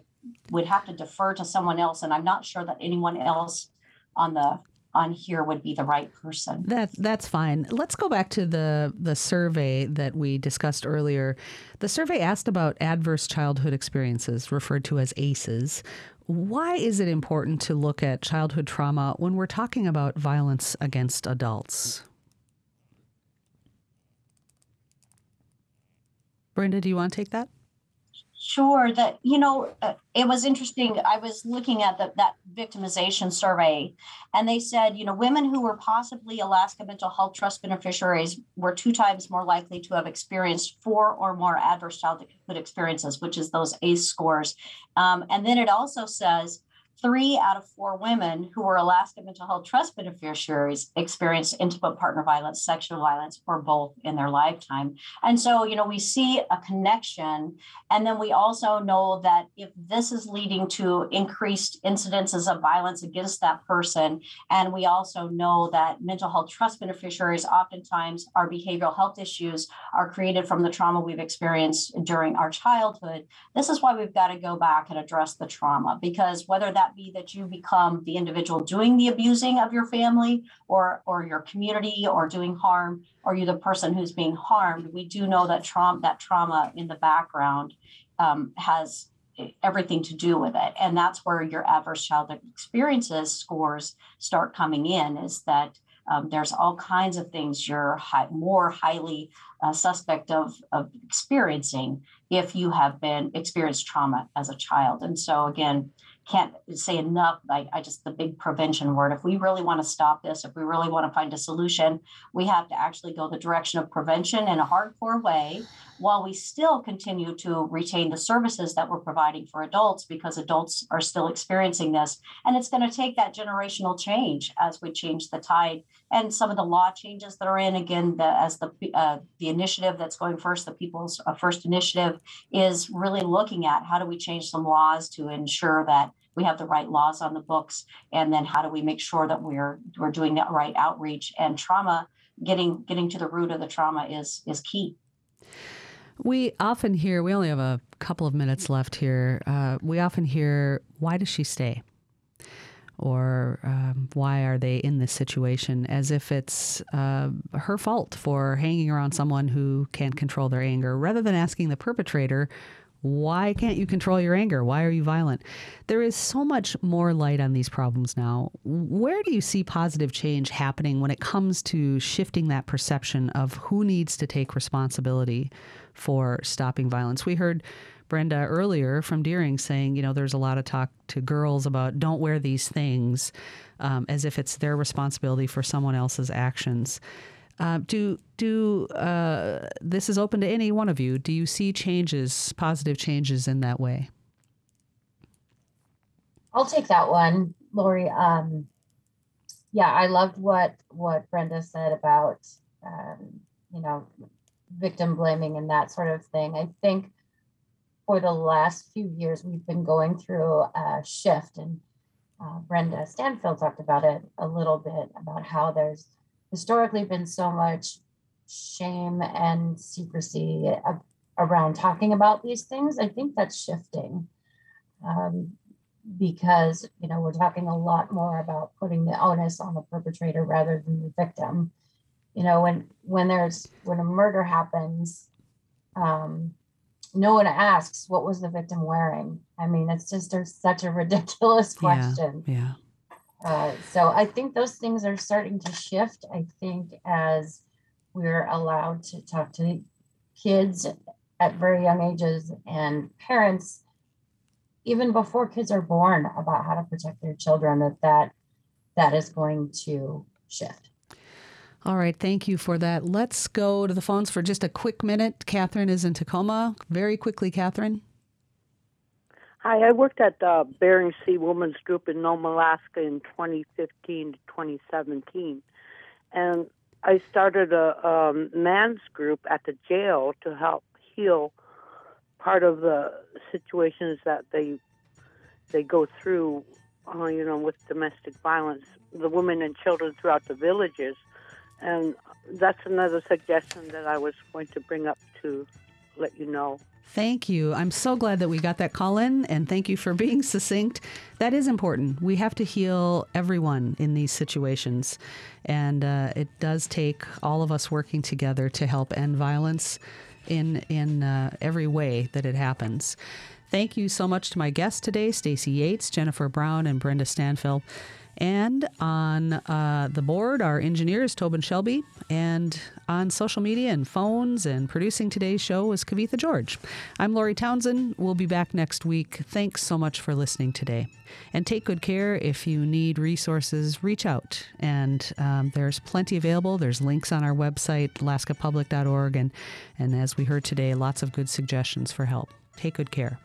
would have to defer to someone else. And I'm not sure that anyone else on the on here would be the right person. That that's fine. Let's go back to the, the survey that we discussed earlier. The survey asked about adverse childhood experiences, referred to as ACEs. Why is it important to look at childhood trauma when we're talking about violence against adults? Brenda, do you want to take that? Sure. That, you know, uh, it was interesting. I was looking at the, that victimization survey, and they said, you know, women who were possibly Alaska Mental Health Trust beneficiaries were two times more likely to have experienced four or more adverse childhood experiences, which is those ACE scores. Um, and then it also says three out of four women who were Alaska Mental Health Trust beneficiaries experienced intimate partner violence, sexual violence, or both in their lifetime. And so, you know, we see a connection. And then we also know that if this is leading to increased incidences of violence against that person, and we also know that mental health trust beneficiaries, oftentimes our behavioral health issues are created from the trauma we've experienced during our childhood. This is why we've got to go back and address the trauma, because whether that be that you become the individual doing the abusing of your family or or your community or doing harm, or you're the person who's being harmed, we do know that trauma that trauma in the background um, has everything to do with it. And that's where your adverse childhood experiences scores start coming in, is that um, there's all kinds of things you're high, more highly uh, suspect of, of experiencing if you have been experienced trauma as a child. And so again, can't say enough, I, I just, the big prevention word, if we really want to stop this, if we really want to find a solution, we have to actually go the direction of prevention in a hardcore way, while we still continue to retain the services that we're providing for adults, because adults are still experiencing this. And it's going to take that generational change as we change the tide. And some of the law changes that are in, again, the, as the uh, the initiative that's going first, the People's First Initiative, is really looking at how do we change some laws to ensure that we have the right laws on the books, and then how do we make sure that we're we're doing the right outreach and trauma, getting getting to the root of the trauma is is key. We often hear, we only have a couple of minutes left here, uh, we often hear, why does she stay? Or um, why are they in this situation, as if it's uh, her fault for hanging around someone who can't control their anger, rather than asking the perpetrator, why can't you control your anger? Why are you violent? There is so much more light on these problems now. Where do you see positive change happening when it comes to shifting that perception of who needs to take responsibility for stopping violence? We heard Brenda earlier from Deering saying, you know, there's a lot of talk to girls about don't wear these things, um, as if it's their responsibility for someone else's actions. Uh, do do uh, this is open to any one of you. Do you see changes, positive changes in that way? I'll take that one, Lori. Um, yeah, I loved what what Brenda said about um, you know, victim blaming and that sort of thing. I think for the last few years we've been going through a shift, and uh, Brenda Stanfill talked about it a little bit, about how there's historically been so much shame and secrecy ab- around talking about these things. I think that's shifting um, because, you know, we're talking a lot more about putting the onus on the perpetrator rather than the victim. You know, when when there's when a murder happens, um, no one asks, what was the victim wearing? I mean, it's just there's such a ridiculous question. Yeah. yeah. Uh, so I think those things are starting to shift. I think as we're allowed to talk to the kids at very young ages, and parents, even before kids are born, about how to protect their children, that that, that is going to shift. All right. Thank you for that. Let's go to the phones for just a quick minute. Catherine is in Tacoma. Very quickly, Catherine. Hi, I worked at the Bering Sea Women's Group in Nome, Alaska in twenty fifteen to twenty seventeen. And I started a um, man's group at the jail to help heal part of the situations that they they go through, uh, you know, with domestic violence, the women and children throughout the villages. And that's another suggestion that I was going to bring up to let you know. Thank you. I'm so glad that we got that call in, and thank you for being succinct. That is important. We have to heal everyone in these situations, and uh, it does take all of us working together to help end violence in in uh, every way that it happens. Thank you so much to my guests today, Staci Yates, Jennifer Brown, and Brenda Stanfill. And on uh, the board, our engineer is Tobin Shelby. And on social media and phones and producing today's show is Kavitha George. I'm Lori Townsend. We'll be back next week. Thanks so much for listening today. And take good care. If you need resources, reach out. And um, there's plenty available. There's links on our website, alaska public dot org. And, and as we heard today, lots of good suggestions for help. Take good care.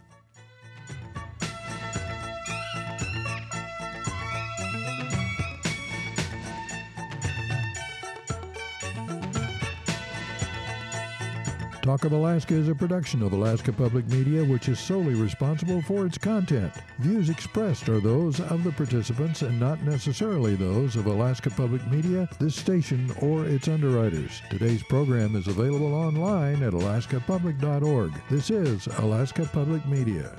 Talk of Alaska is a production of Alaska Public Media, which is solely responsible for its content. Views expressed are those of the participants and not necessarily those of Alaska Public Media, this station, or its underwriters. Today's program is available online at alaska public dot org. This is Alaska Public Media.